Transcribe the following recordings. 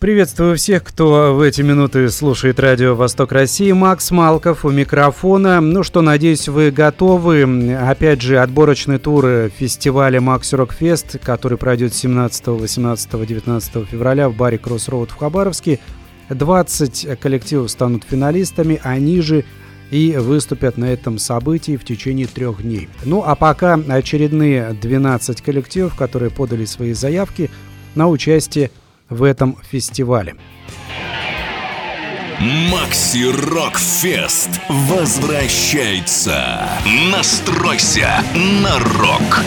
Приветствую всех, кто в эти минуты слушает радио «Восток России». Макс Малков у микрофона. Ну что, надеюсь, вы готовы. Опять же, отборочный тур фестиваля Maxi Rock Fest, который пройдет 17, 18, 19 февраля в баре «Кроссроуд» в Хабаровске. 20 коллективов станут финалистами, они же и выступят на этом событии в течение 3 дней. Ну а пока очередные 12 коллективов, которые подали свои заявки на участие в этом фестивале. Maxi Rock Fest возвращается. Настройся на рок.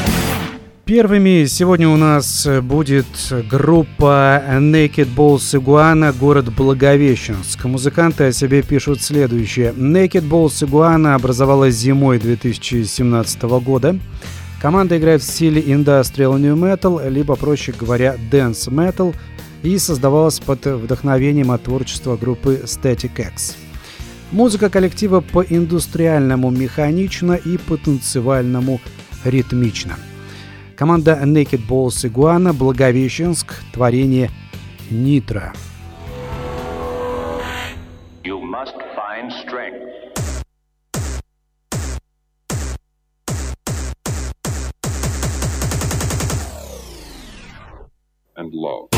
Первыми сегодня у нас будет группа Naked Balls Iguana, город Благовещенск. Музыканты о себе пишут следующее. Naked Balls Iguana образовалась зимой 2017 года. Команда играет в стиле Industrial New Metal, либо, проще говоря, Dance Metal, и создавалась под вдохновением от творчества группы Static X. Музыка коллектива по-индустриальному механична и по-танцевальному ритмична. Команда Naked Balls Iguana, Благовещенск, творение Nitro. You must find strength. And love.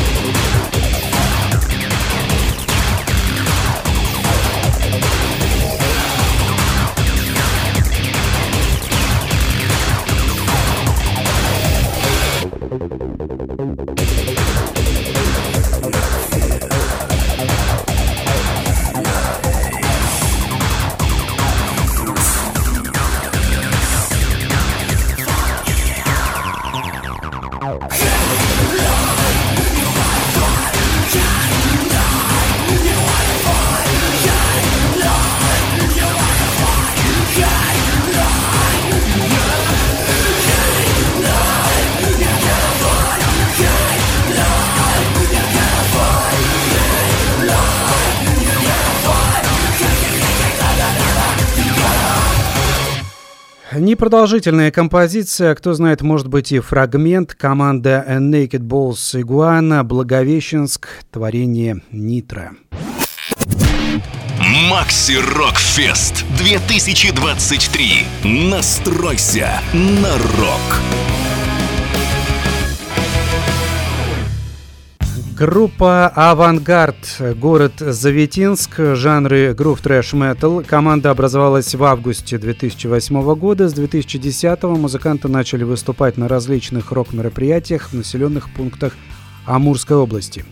Непродолжительная композиция, кто знает, может быть и фрагмент. Команда Naked Balls Iguana, Благовещенск, творение Nitro. Maxi Rock Fest 2023. Настройся на рок. Группа «Авангард», город Завитинск, жанры грув трэш-метал. Команда образовалась в августе 2008 года. С 2010-го музыканты начали выступать на различных рок-мероприятиях в населенных пунктах Амурской области.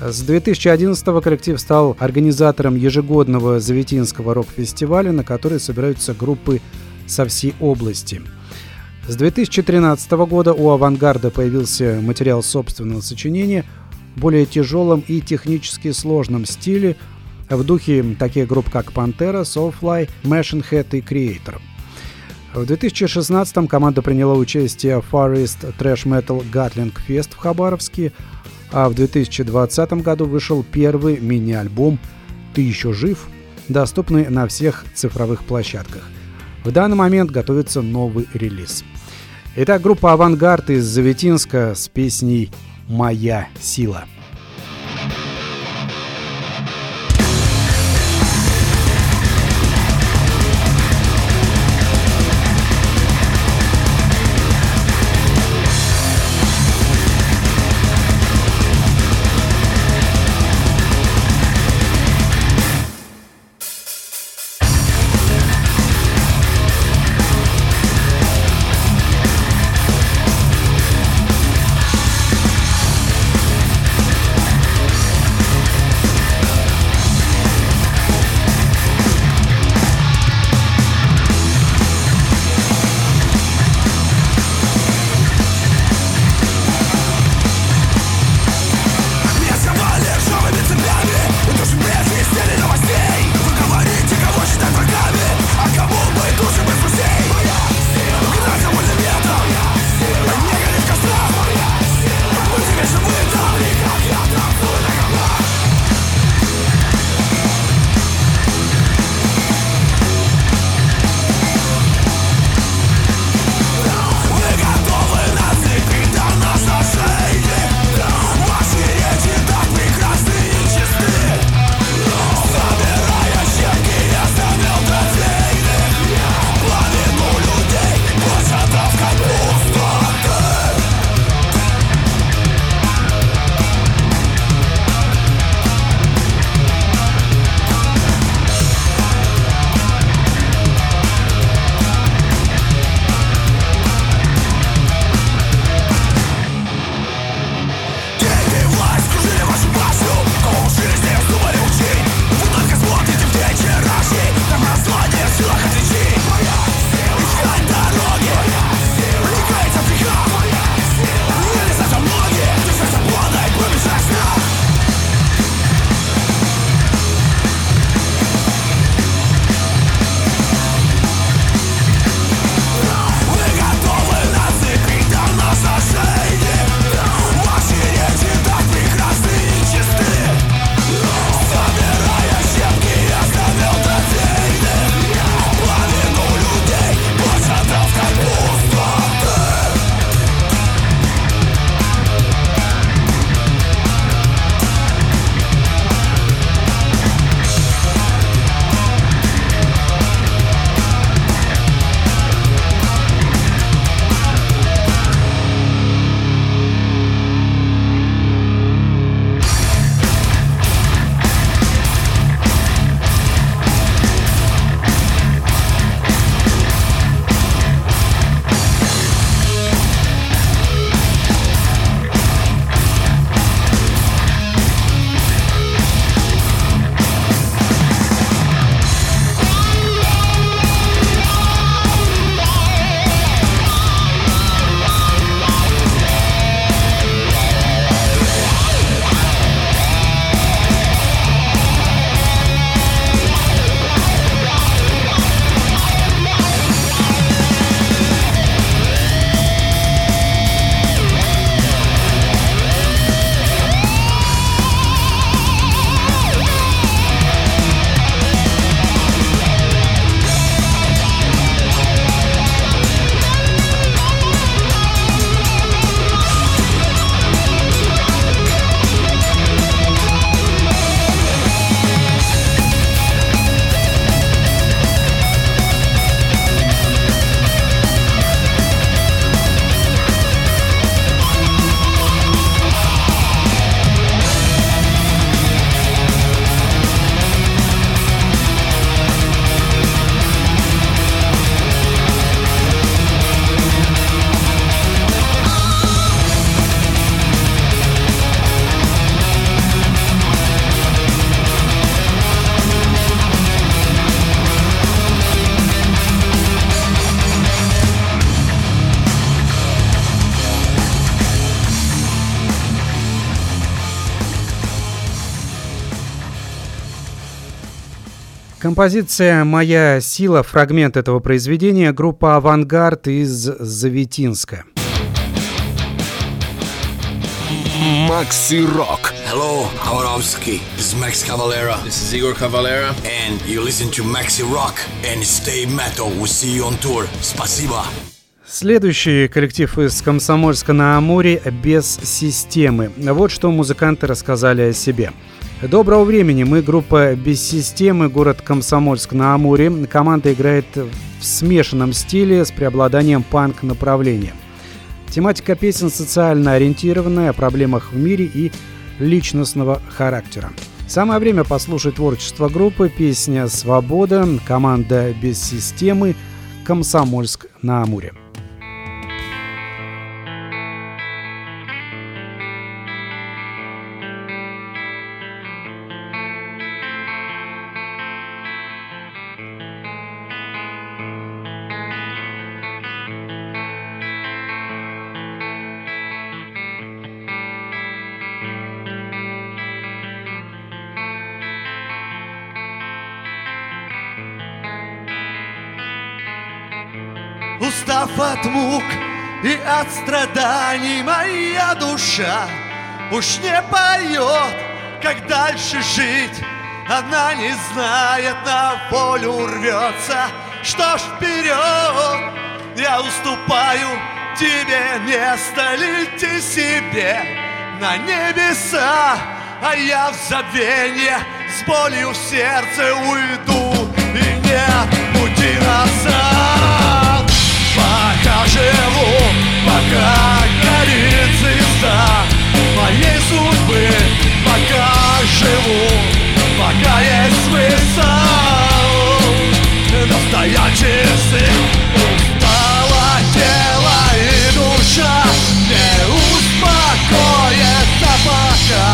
С 2011-го коллектив стал организатором ежегодного Завитинского рок-фестиваля, на который собираются группы со всей области. С 2013 года у «Авангарда» появился материал собственного сочинения – в более тяжелом и технически сложном стиле, в духе таких групп, как «Пантера», «Софлай», «Мэшн Хэд» и «Криэйтор». В 2016-м команда приняла участие в «Фарест» трэш-метал «Гатлингфест» в Хабаровске, а в 2020 году вышел первый мини-альбом «Ты еще жив», доступный на всех цифровых площадках. В данный момент готовится новый релиз. Итак, группа «Авангард» из Завитинска с песней «Моя сила». Композиция «Моя сила», фрагмент этого произведения, группа «Авангард» из Завитинска. Maxi Rock. Hello, Khabarovsky. This is Max Cavalera. This is Igor Cavalera. And you listen to Maxi Rock and stay metal. We'll see you on tour. Спасибо. Следующий коллектив из Комсомольска-на-Амуре — «Без системы». Вот что музыканты рассказали о себе. Доброго времени. Мы группа «Без системы», город Комсомольск-на-Амуре. Команда играет в смешанном стиле с преобладанием панк-направления. Тематика песен социально ориентированная, о проблемах в мире и личностного характера. Самое время послушать творчество группы. Песня «Свобода», команда «Без системы», Комсомольск-на-Амуре. Устав от мук и от страданий, моя душа уж не поет, как дальше жить. Одна не знает, на волю рвется. Что ж, вперед, я уступаю тебе место. Лети себе на небеса, а я в забвенье с болью в сердце уйду и не пути назад. Пока живу, пока горит звезда моей судьбы, пока живу, пока есть смысл, настоящий сын. Устало тело и душа, не успокоится, пока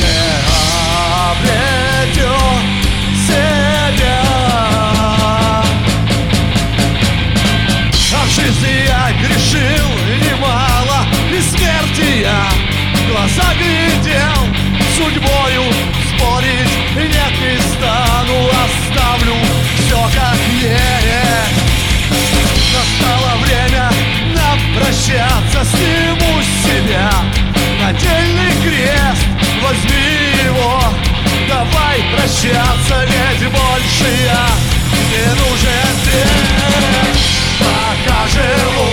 не обретет себя. В жизни я грешил немало, и смерти я в глаза глядел. Судьбою спорить нет, не стану, оставлю все как есть. Настало время нам прощаться, сниму с себя нательный крест. Возьми его, давай прощаться, ведь больше я не нужен здесь. Пока живу,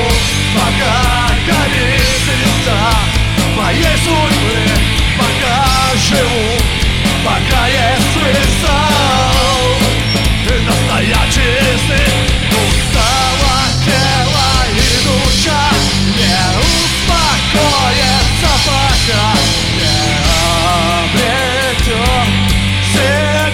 пока горит звезда моей судьбы, пока живу, пока есть смысл, настоящий сын. Устало тело и душа, не успокоится, пока не обретет себя.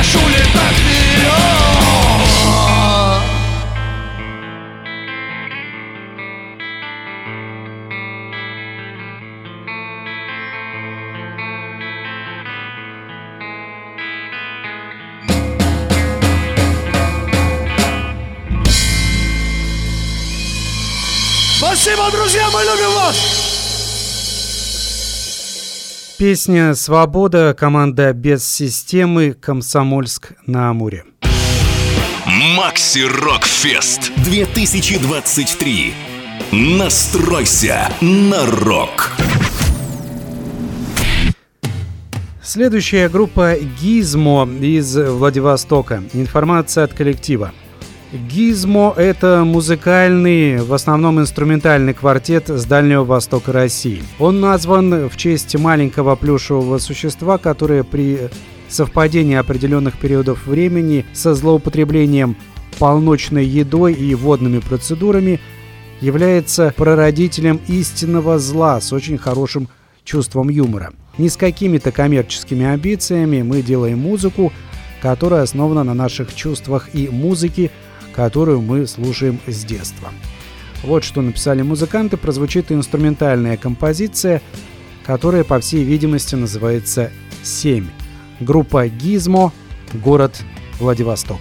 Шули так не Спасибо, друзья, мы любим вас! Песня «Свобода», команда «Без системы», Комсомольск-на-Амуре. Maxi Rock Fest 2023. Настройся на рок. Следующая группа «ГИЗМО» из Владивостока. Информация от коллектива. «ГИЗМО» — это музыкальный, в основном инструментальный квартет с Дальнего Востока России. Он назван в честь маленького плюшевого существа, которое при совпадении определенных периодов времени со злоупотреблением полночной едой и водными процедурами является прародителем истинного зла с очень хорошим чувством юмора. Не с какими-то коммерческими амбициями мы делаем музыку, которая основана на наших чувствах и музыке, которую мы слушаем с детства. Вот что написали музыканты. Прозвучит инструментальная композиция, которая, по всей видимости, называется «7». Группа «ГИЗМО», город Владивосток.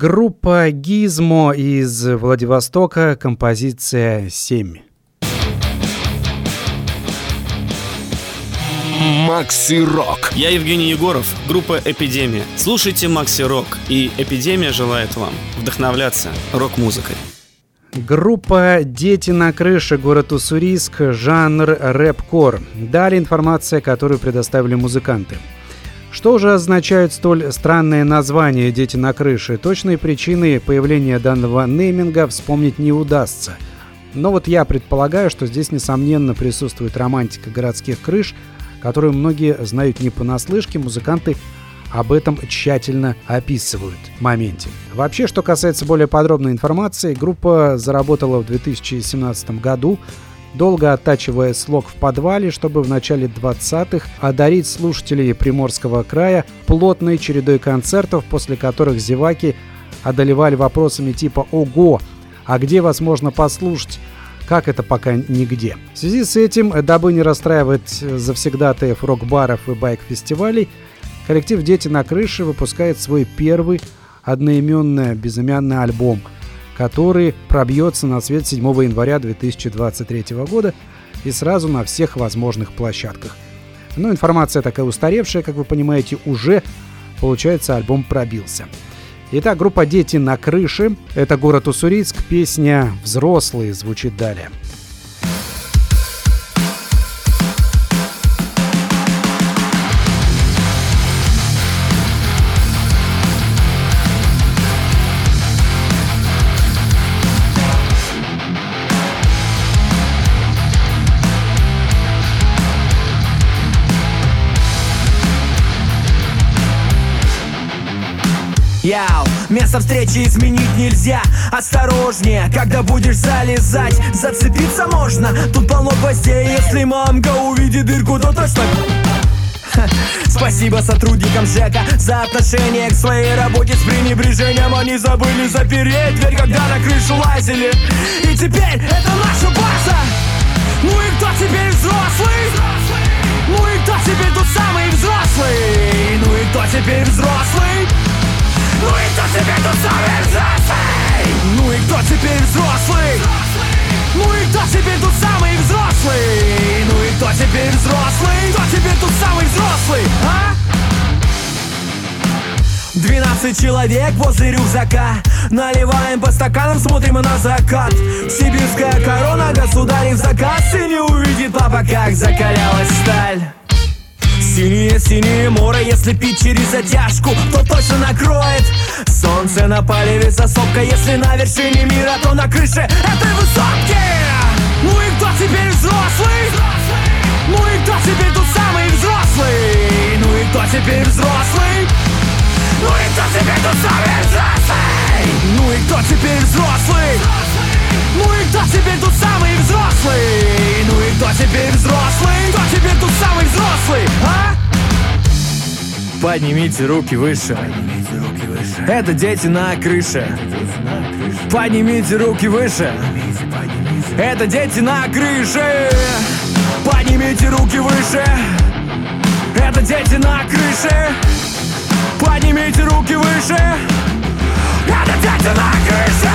Группа «ГИЗМО» из Владивостока, композиция «7». Макси Рок. Я Евгений Егоров, группа «Эпидемия». Слушайте Макси Рок, и «Эпидемия» желает вам вдохновляться рок-музыкой. Группа «Дети на крыше», город Уссуриск, жанр рэп-кор. Далее информация, которую предоставили музыканты. Что же означают столь странные названия «Дети на крыше»? Точные причины появления данного нейминга вспомнить не удастся. Но вот я предполагаю, что здесь, несомненно, присутствует романтика городских крыш, которую многие знают не понаслышке, музыканты об этом тщательно описывают в моменте. Вообще, что касается более подробной информации, группа заработала в 2017 году, долго оттачивая слог в подвале, чтобы в начале 20-х одарить слушателей Приморского края плотной чередой концертов, после которых зеваки одолевали вопросами типа «Ого! А где вас можно послушать? Как это пока нигде?» В связи с этим, дабы не расстраивать завсегдатаев рок-баров и байк-фестивалей, коллектив «Дети на крыше» выпускает свой первый одноименный-безымянный альбом, который пробьется на свет 7 января 2023 года и сразу на всех возможных площадках. Но информация такая устаревшая, как вы понимаете, уже, получается, альбом пробился. Итак, группа «Дети на крыше». Это город Уссурийск. Песня «Взрослые» звучит далее. Яу, место встречи изменить нельзя. Осторожнее, когда будешь залезать. Зацепиться можно, тут полно гвоздей. Если мамка увидит дырку, то точно... Спасибо сотрудникам ЖЭКа за отношение к своей работе с пренебрежением. Они забыли запереть дверь, когда на крышу лазили. И теперь это наша база. Ну и кто теперь взрослый? Ну и кто теперь тут самый взрослый? Ну и кто теперь взрослый? Ну и кто теперь тут самый взрослый? Ну и кто теперь взрослый? Ну и кто теперь тут самый взрослый? Ну и кто теперь взрослый? Кто теперь тут самый взрослый, а? 12 человек возле рюкзака. Наливаем по стаканам, смотрим на закат. Сибирская корона, государев заказ. И не увидит папа, как закалялась сталь. Синее-синее море, если пить через затяжку, то точно накроет. Солнце на палеве засопка, если на вершине мира, то на крыше этой высотки. Ну и кто теперь взрослый? Ну и кто теперь тут самый взрослый? Ну и кто теперь взрослый? Ну и кто теперь тут самый взрослый? Ну и кто теперь взрослый? Ну и кто теперь тут самый взрослый? Ну и кто теперь взрослый? Кто теперь тут самый взрослый, а? Поднимите руки выше. Это «Дети на крыше». Поднимите руки выше. Это «Дети на крыше». Поднимите руки выше. Это «Дети на крыше». Поднимите руки выше. Это «Дети на крыше».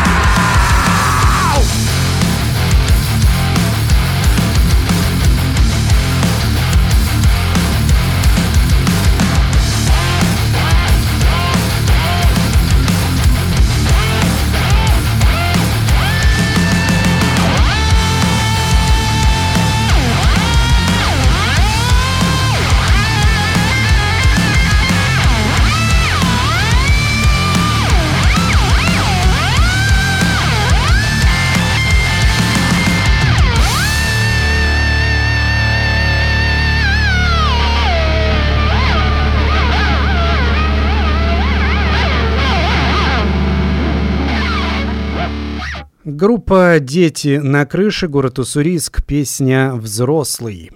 Группа «Дети на крыше», город Уссурийск, песня «Взрослый».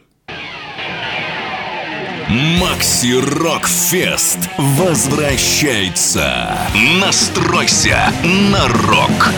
Maxi Rock Fest возвращается. Настройся на рок.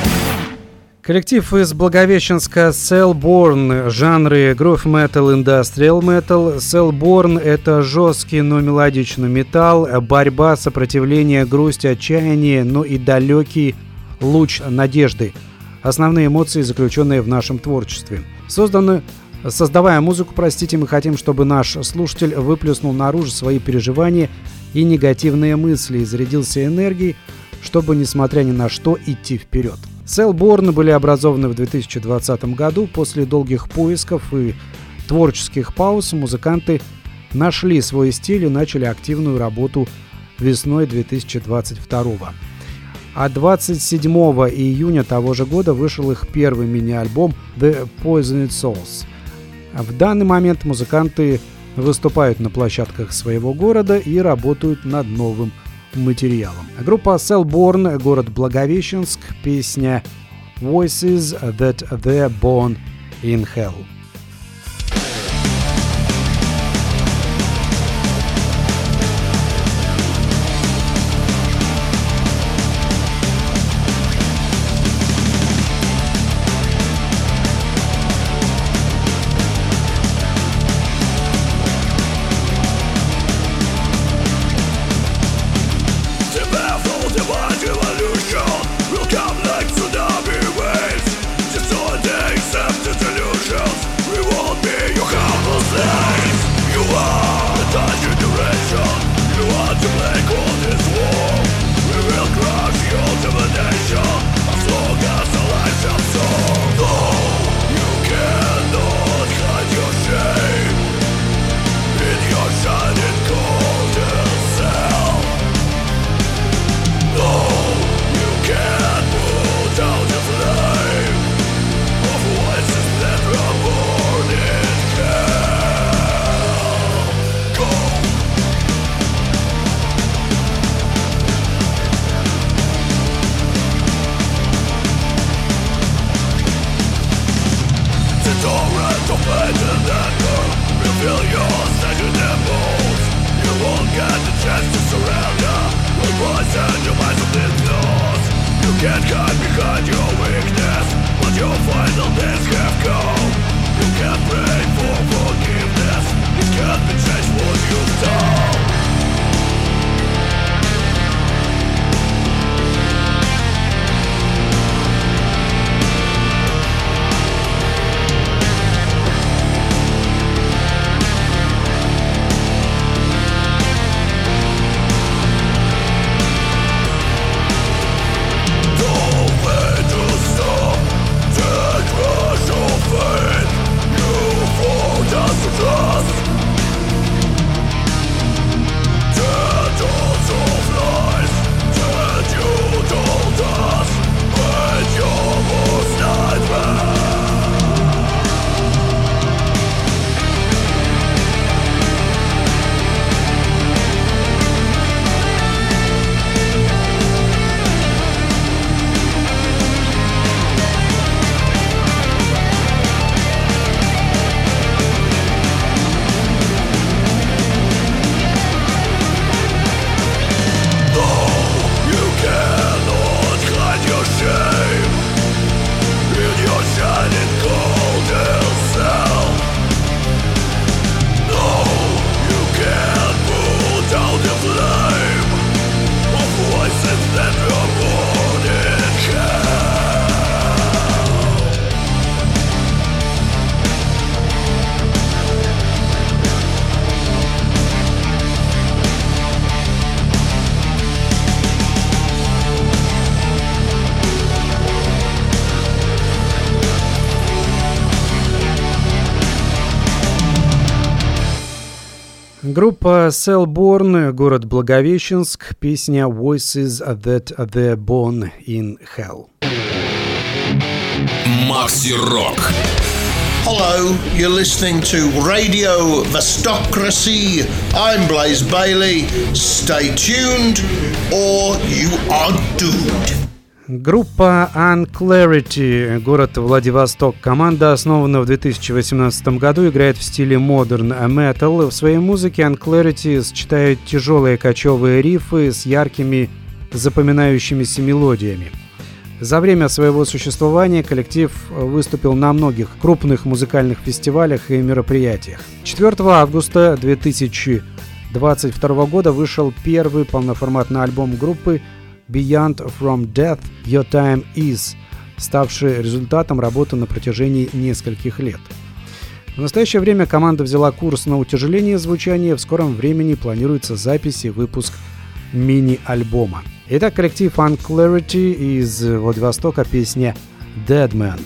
Коллектив из Благовещенска Cellborn, жанры groove metal, industrial metal. Cellborn — это жесткий, но мелодичный металл, борьба, сопротивление, грусть, отчаяние, но и далекий луч надежды. Основные эмоции, заключенные в нашем творчестве. Создавая музыку, мы хотим, чтобы наш слушатель выплеснул наружу свои переживания и негативные мысли, и зарядился энергией, чтобы, несмотря ни на что, идти вперед. Cellborn были образованы в 2020 году. После долгих поисков и творческих пауз музыканты нашли свой стиль и начали активную работу весной 2022. А 27 июня того же года вышел их первый мини-альбом «The Poisoned Souls». В данный момент музыканты выступают на площадках своего города и работают над новым материалом. Группа Cellborn, город Благовещенск, песня Voices That They're Born in Hell. Группа Cellborn, город Благовещенск, песня Voices That They're Born in Hell. Maxi Rock. Hello, you're listening to Radio Vostocracy. I'm Blaze Bailey. Stay tuned, or you are doomed. Группа Unclarity, город Владивосток. Команда основана в 2018 году, играет в стиле Modern Metal. В своей музыке Unclarity сочетает тяжелые кочевые рифы с яркими запоминающимися мелодиями. За время своего существования коллектив выступил на многих крупных музыкальных фестивалях и мероприятиях. 4 августа 2022 года вышел первый полноформатный альбом группы «Beyond From Death – Your Time Is», ставший результатом работы на протяжении нескольких лет. В настоящее время команда взяла курс на утяжеление звучания, в скором времени планируется запись и выпуск мини-альбома. Итак, коллектив Unclarity из Владивостока, песня «Dead Man».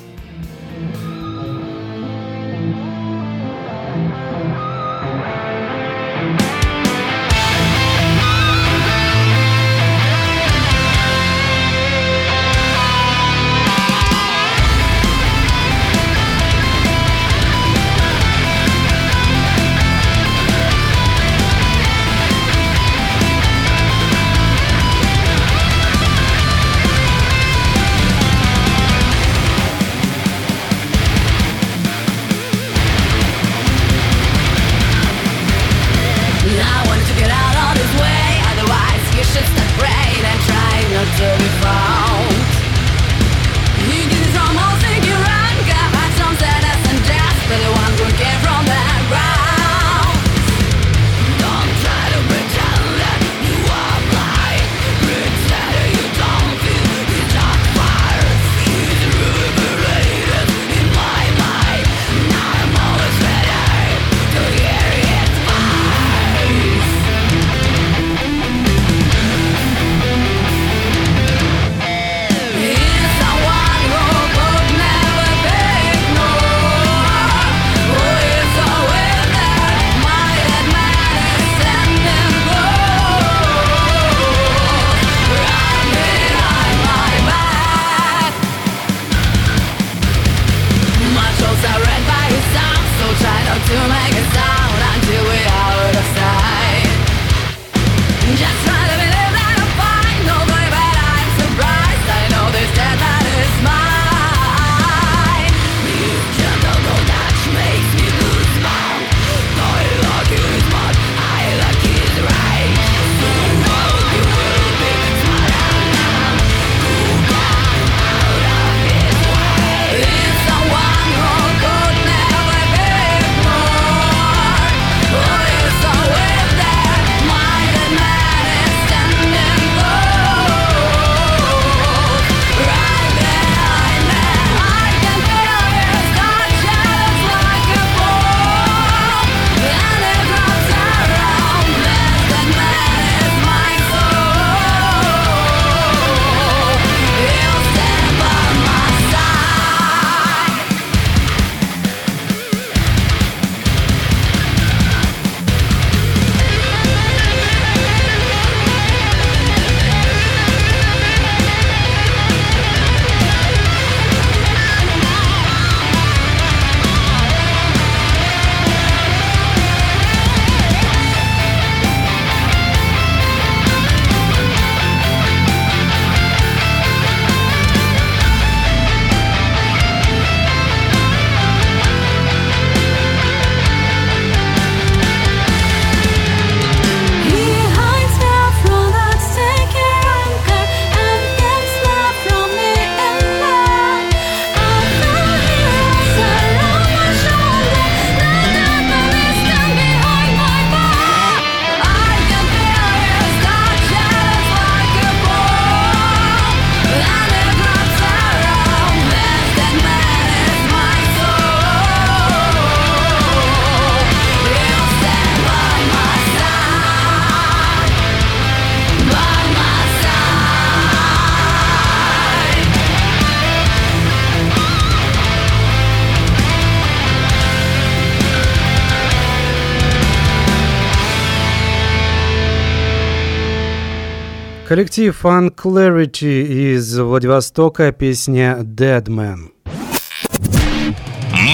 Коллектив Unclarity из Владивостока, песня «Dead Man».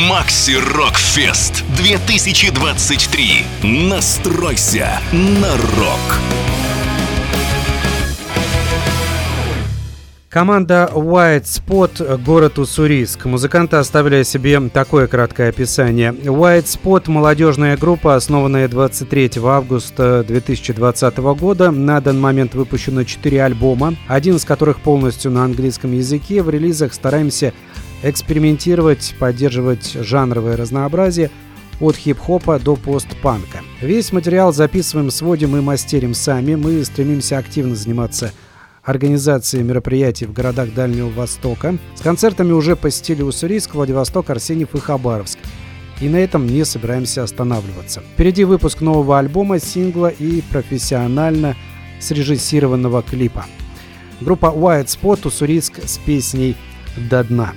Maxi Rock Fest 2023. Настройся на рок. Команда White Spot, город Уссуриск. Музыканты оставили себе такое краткое описание. White Spot – молодежная группа, основанная 23 августа 2020 года. На данный момент выпущено 4 альбома, один из которых полностью на английском языке. В релизах стараемся экспериментировать, поддерживать жанровое разнообразие от хип-хопа до постпанка. Весь материал записываем, сводим и мастерим сами. Мы стремимся активно заниматься организации мероприятий в городах Дальнего Востока. С концертами уже посетили Уссурийск, Владивосток, Арсеньев и Хабаровск. И на этом не собираемся останавливаться. Впереди выпуск нового альбома, сингла и профессионально срежиссированного клипа. Группа White Spot, Уссурийск с песней «До дна».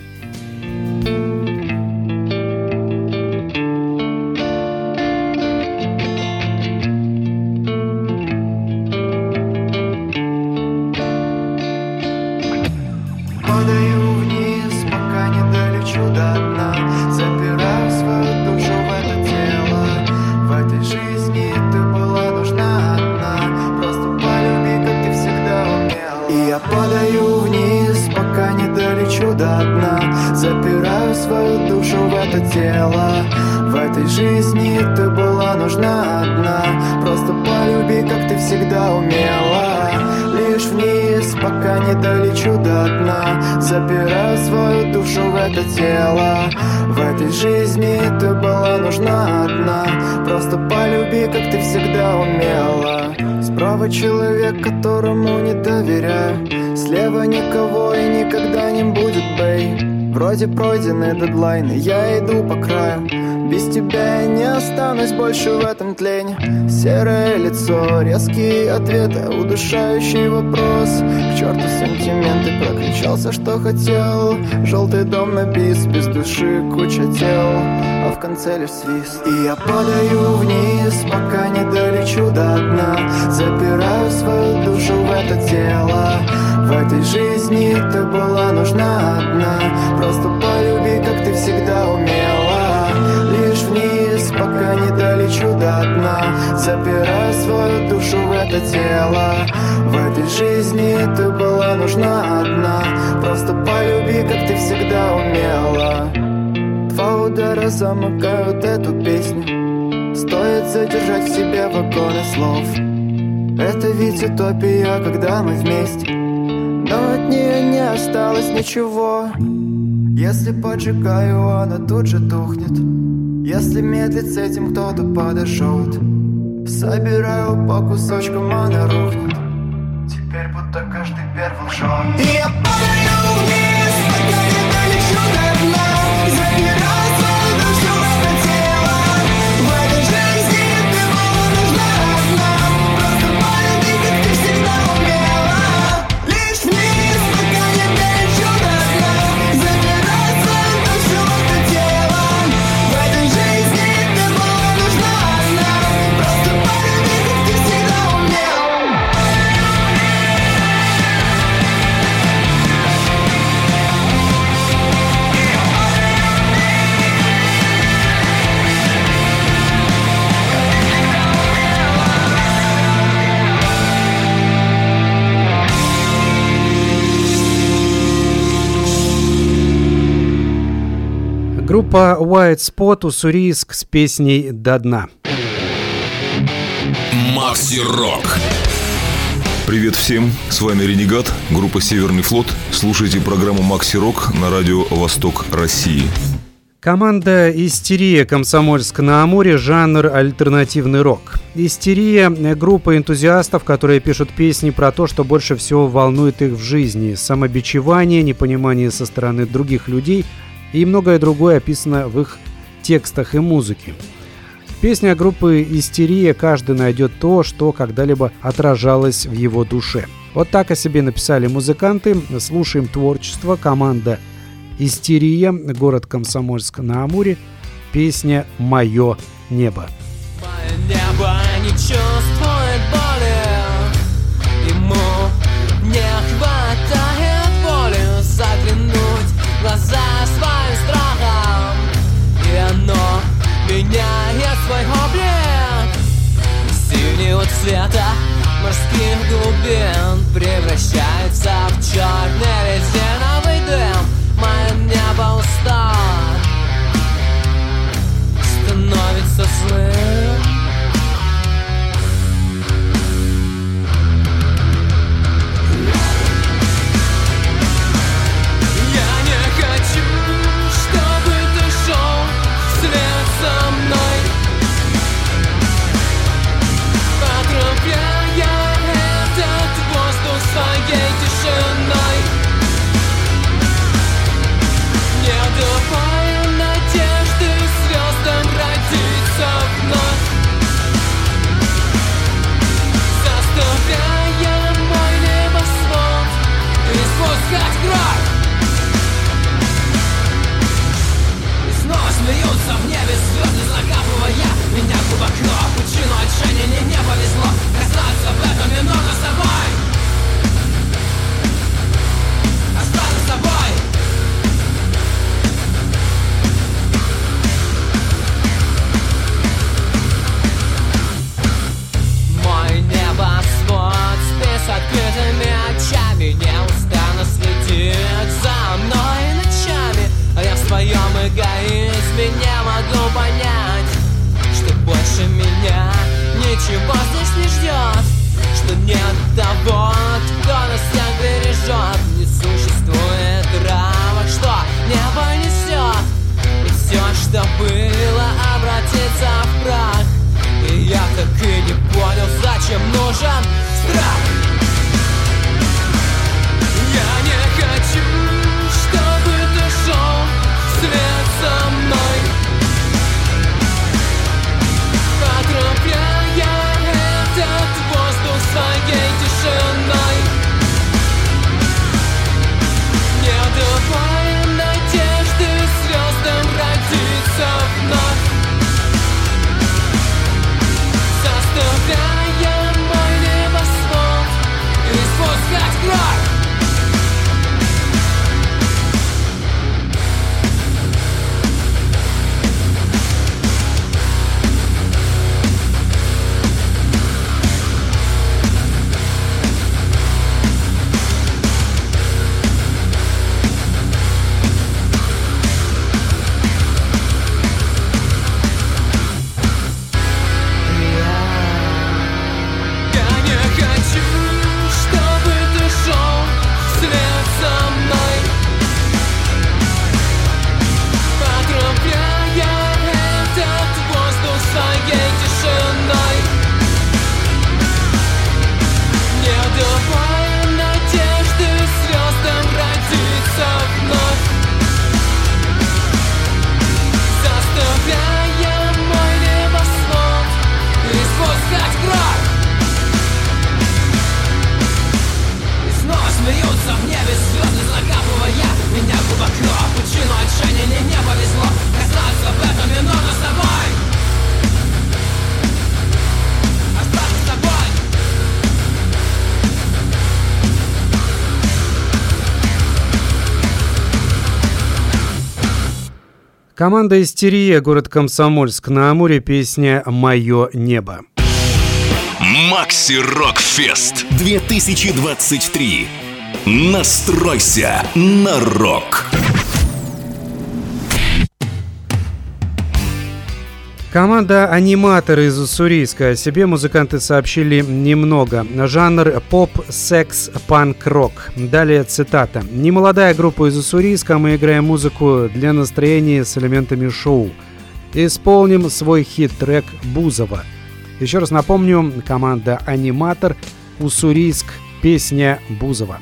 Человек, которому не доверяю, слева никого и никогда не будет, бэй. Вроде пройдены дедлайны, я иду по краю. Без тебя я не останусь больше в этом тлене. Серое лицо, резкие ответы, удушающий вопрос. К черту сантименты, прокричался, что хотел. Желтый дом на бис, без души куча тел, а в конце лишь свист. И я падаю вниз, пока не долечу до дна. Запираю свою душу в это тело. В этой жизни ты была нужна одна. Просто полюби, как ты всегда умела. Лишь вниз, пока не долечу до дна. Запираю свою душу в это тело. В этой жизни ты была нужна одна. Просто полюби, как ты всегда умела. Два удара замыкают эту песню. Стоит задержать в себе вагоны слов. Это ведь утопия, когда мы вместе, но от нее не осталось ничего. Если поджигаю, она тут же тухнет. Если медлить с этим, кто-то подошёт. Собираю по кусочкам, она рухнет. Теперь будто каждый первый лжёт. И я падаю вниз, пока не долечу до дна. Забираю свою душу в это тело. В этой жизни ты была нужна одна. Просто полюби, как ты всегда умела. Лишь вниз, пока не долечу до дна. Забираю свою душу в это тело. В этой жизни ты была нужна одна. Просто полюби, как ты всегда умела. Группа White Spot, Уссурийск с песней «До дна». Maxi Rock. Привет всем, с вами Ренегат, группа «Северный флот». Слушайте программу Maxi Rock на радио «Восток России». Команда «Истерия», Комсомольск-на-Амуре, жанр альтернативный рок. «Истерия» — группа энтузиастов, которые пишут песни про то, что больше всего волнует их в жизни. Самобичевание, непонимание со стороны других людей — и многое другое описано в их текстах и музыке. Песня группы «Истерия», каждый найдет то, что когда-либо отражалось в его душе. Вот так о себе написали музыканты. Слушаем творчество. Команда «Истерия», город Комсомольск-на-Амуре. Песня «Мое небо». Мое небо не чувствует боли, ему не хватает воли заглянуть в глаза своим страхом, и оно меняет свой облик. Синего цвета морских глубин превращается в черный. больше меня ничего здесь не ждет, что нет того, кто нас так бережет. Не существует рамок, что небо несет, и все, что было, обратится в прах. И я так и не понял, зачем нужен страх. Я не хочу, чтобы ты шел вслед со мной, отравляя этот воздух своей тишиной. Не давая надежды звездам родиться вновь, заставляя мой небосвод испускать кровь. Команда «Истерия», город Комсомольск-на-Амуре, песня «Мое небо». Maxi Rock Fest 2023. Настройся на рок. Команда «Аниматор» из Уссуриска. О себе музыканты сообщили немного. Жанр поп, секс, панк, рок. Далее цитата. «Немолодая группа из Уссуриска, мы играем музыку для настроения с элементами шоу. Исполним свой хит-трек «Бузова». Еще раз напомню, команда «Аниматор», Уссуриск, песня «Бузова».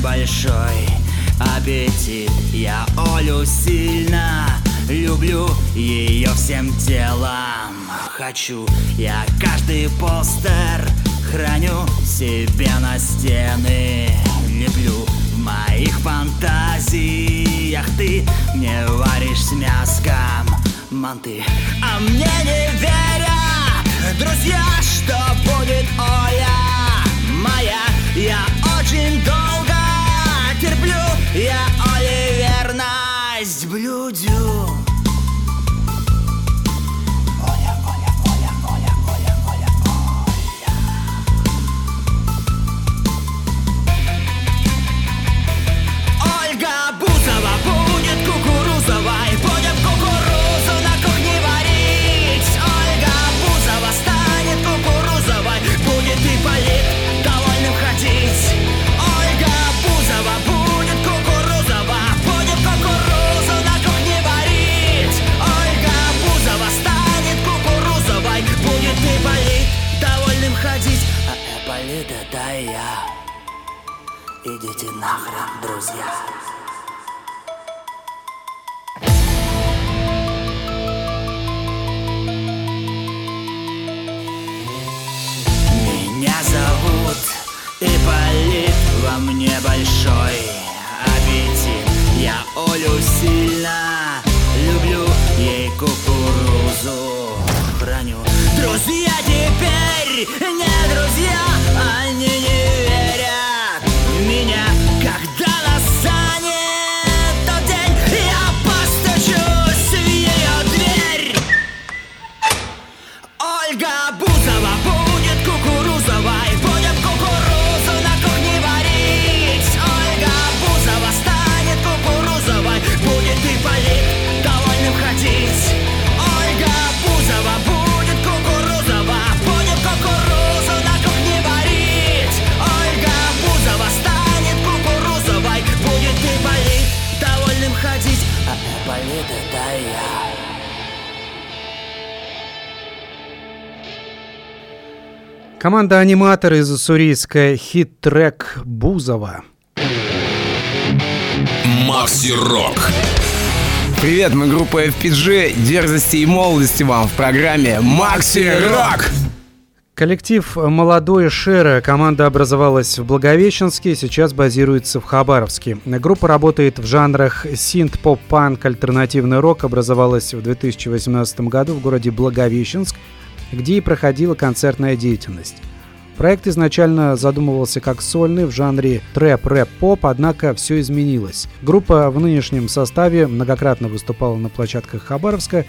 Большой аппетит, я Олю сильно люблю, ее всем телом хочу. Я каждый постер храню себе, на стены леплю. В моих фантазиях ты мне варишь с мяском манты. А мне не веря, друзья, что будет Оля моя. Я очень долго терплю, я Оле верность блюдю. Оля, Оля, Оля, Оля, Оля, Оля, Оля. Ольга Бузова будет кукурузовой, будем кукурузу на кухне варить. Ольга Бузова станет кукурузовой, будет и болит довольным ходить. Это я. Идите нахрен, друзья. Меня зовут Ипполит, во мне большой аппетит. Я Олю сильно люблю, ей кукурузу храню. Друзья теперь не друзья, они не верят в меня. Когда настанет тот день, я постучусь в ее дверь. Ольга Бузова будет кукурузовой, будет кукурузу на кухне варить. Ольга Бузова станет кукурузовой, будет и полит довольным ходить. Ольга Бузова будет кукурузова, будет кукурузу на кухне варить. Ольга Бузова станет кукурузовой, будет и полит довольным ходить. А полит это я. Команда «Аниматор» из Уссуриска, хит-трек «Бузова». Maxi Rock. Привет, мы группа FPG, дерзости и молодости вам в программе Maxi Rock. Коллектив «Молодой Шерра», команда образовалась в Благовещенске, сейчас базируется в Хабаровске. Группа работает в жанрах синт, поп-панк, альтернативный рок, образовалась в 2018 году в городе Благовещенск, где и проходила концертная деятельность. Проект изначально задумывался как сольный в жанре трэп-рэп-поп, однако все изменилось. Группа в нынешнем составе многократно выступала на площадках Хабаровска,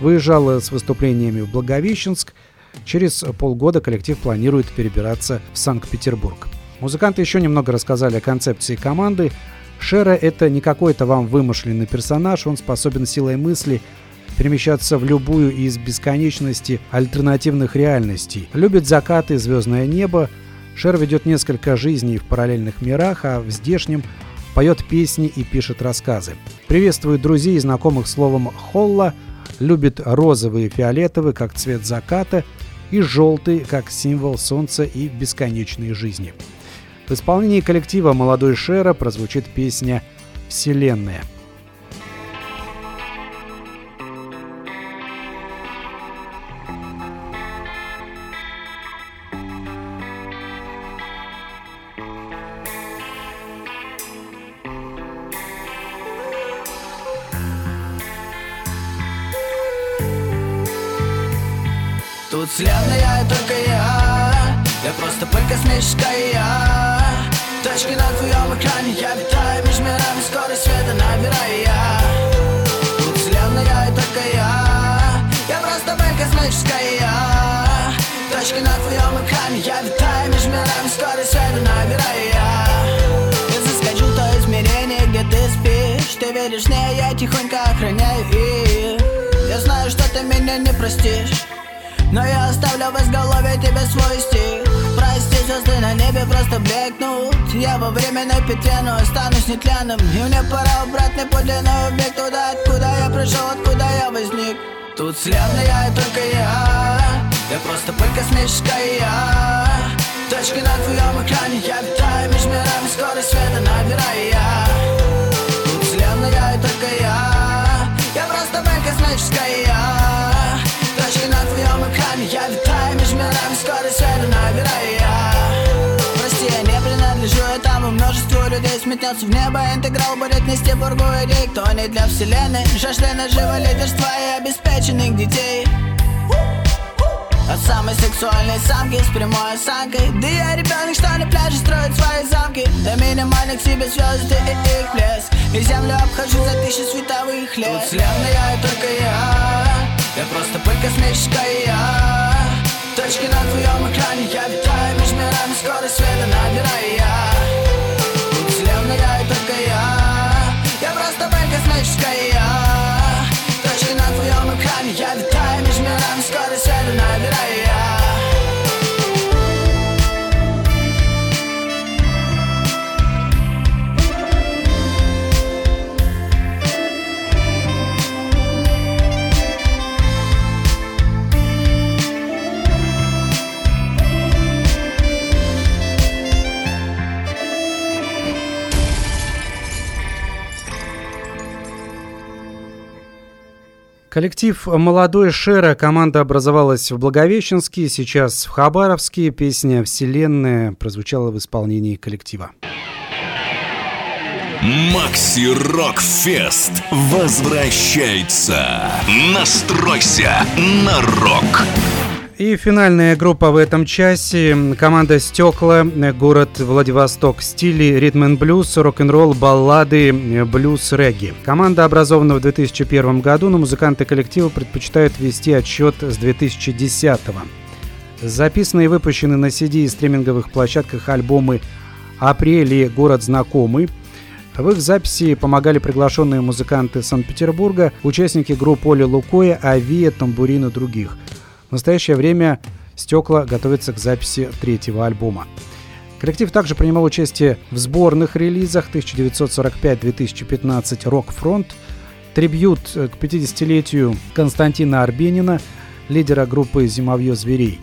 выезжала с выступлениями в Благовещенск. Через полгода коллектив планирует перебираться в Санкт-Петербург. Музыканты еще немного рассказали о концепции команды. Шерра – это не какой-то вам вымышленный персонаж, он способен силой мысли перемещаться в любую из бесконечности альтернативных реальностей. Любит закаты, звездное небо. Шер ведет несколько жизней в параллельных мирах, а в здешнем поет песни и пишет рассказы. Приветствует друзей и знакомых словом «холла». Любит розовый и фиолетовый, как цвет заката, и желтый, как символ солнца и бесконечной жизни. В исполнении коллектива «Молодой Шерра» прозвучит песня «Вселенная». Вселенная только я просто пыль космическая. Точки на твоем экране, я витаю между мирами, скорость света набираю я. Тут вселенная только я просто пыль космическая. Точки на твоем экране, я витаю между мирами, скорость света набираю я. Я заскочу в то измерение, где ты спишь, ты веришь мне, я тихонько охраняю и я знаю, что ты меня не простишь. Но я оставлю в изголовье тебе свой стих. Прости, звезды на небе просто блекнут. Я во временной петле, но останусь нетленным. И мне пора обратный путь, длинный бег туда, откуда я пришел, откуда я возник. Тут вселенная только я просто пыль космическая. Точки на твоем экране, я витаю между мирами, скорость света набираю я. Тут вселенная только я просто пыль космическая. Точки на твоем экране, я витаю между мирами, скорость света набираю я. Прости, я не принадлежу этому множеству людей. Сметнется в небо, интеграл будет нести бургу идей. Кто не для вселенной, жажда нажива лидерства и обеспеченных детей. От самой сексуальной самки с прямой осанкой. Да я ребенок, что на пляже строит свои замки. До минимальных себе звезды и их лес. И землю обхожу за 1000 световых лет. Тут вселенная только я просто пыль космическая. Точки на твоем экране, я витаю между мирами, скорость света набираю я. Тут вселенная только я просто пыль космическая. Точки на твоем экране, я витаю между мирами, скорость света набираю я. Коллектив «Молодой Шерра», команда образовалась в Благовещенске, сейчас в Хабаровске. Песня «Вселенная» прозвучала в исполнении коллектива. Maxi Rock Fest возвращается. Настройся на рок. И финальная группа в этом часе. Команда «Стёкла», город Владивосток. Стили ритм-н-блюз, рок-н-ролл, баллады, блюз, регги. Команда образована в 2001 году, но музыканты коллектива предпочитают вести отсчет с 2010-го. Записаны и выпущены на CD и стриминговых площадках альбомы «Апрель» и «Город знакомый». В их записи помогали приглашенные музыканты Санкт-Петербурга, участники групп Оли Лукоя, Авиа, Тамбурин и других. В настоящее время «Стёкла» готовятся к записи третьего альбома. Коллектив также принимал участие в сборных релизах 1945-2015 «Рок-фронт», трибьют к 50-летию Константина Арбенина, лидера группы «Зимовье зверей».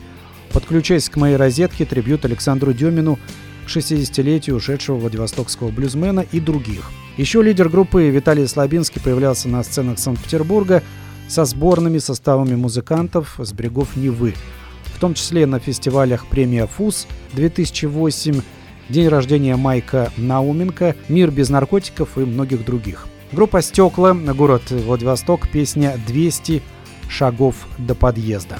«Подключаясь к моей розетке», трибьют Александру Дёмину к 60-летию ушедшего владивостокского блюзмена и других. Еще лидер группы Виталий Слабинский появлялся на сценах Санкт-Петербурга со сборными составами музыкантов с берегов Невы, в том числе на фестивалях «Премия ФУС» 2008, день рождения Майка Науменко, «Мир без наркотиков» и многих других. Группа «Стёкла», город Владивосток, песня «200 шагов до подъезда».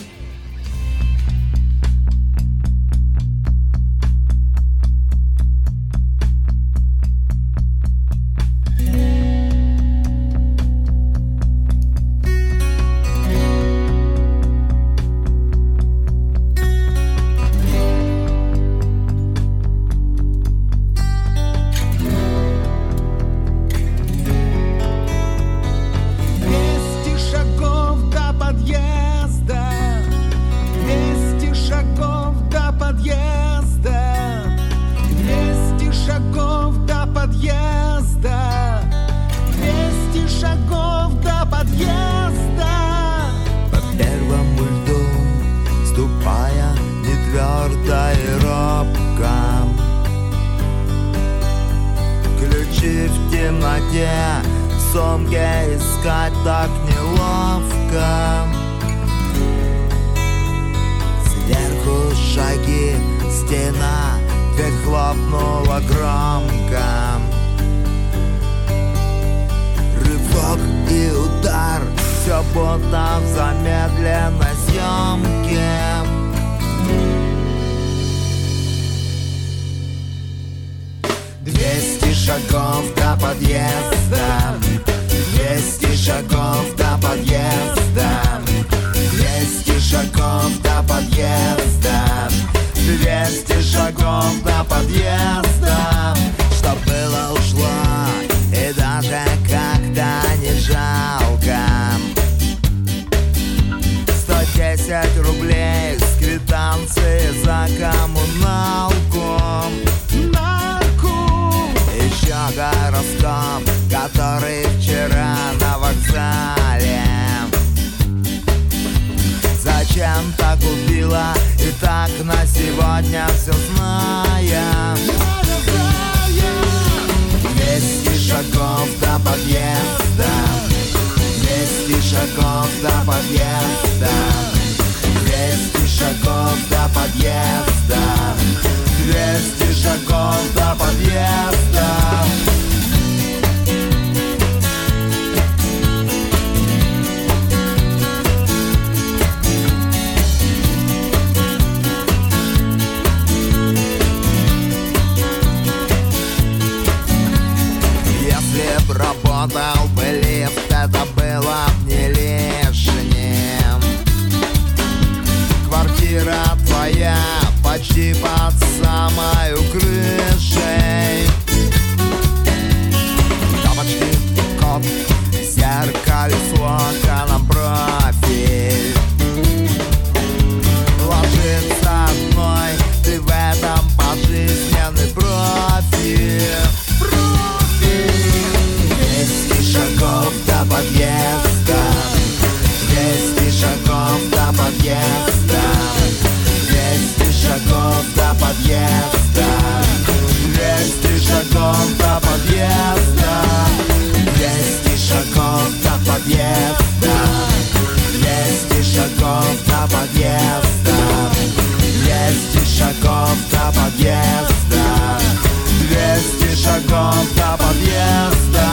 и шагом до подъезда.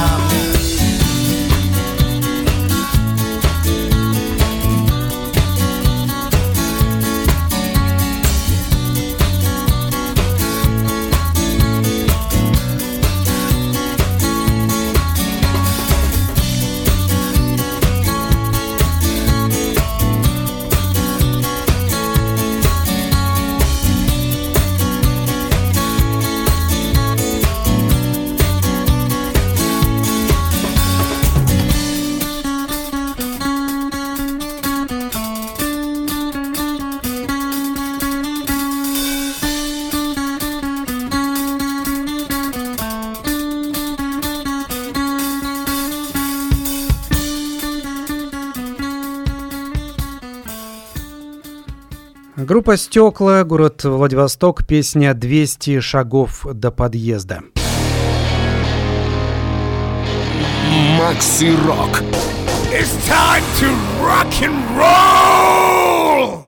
Группа «Стёкла», город Владивосток, песня «200 шагов до подъезда». Maxi Rock. It's time to rock and roll!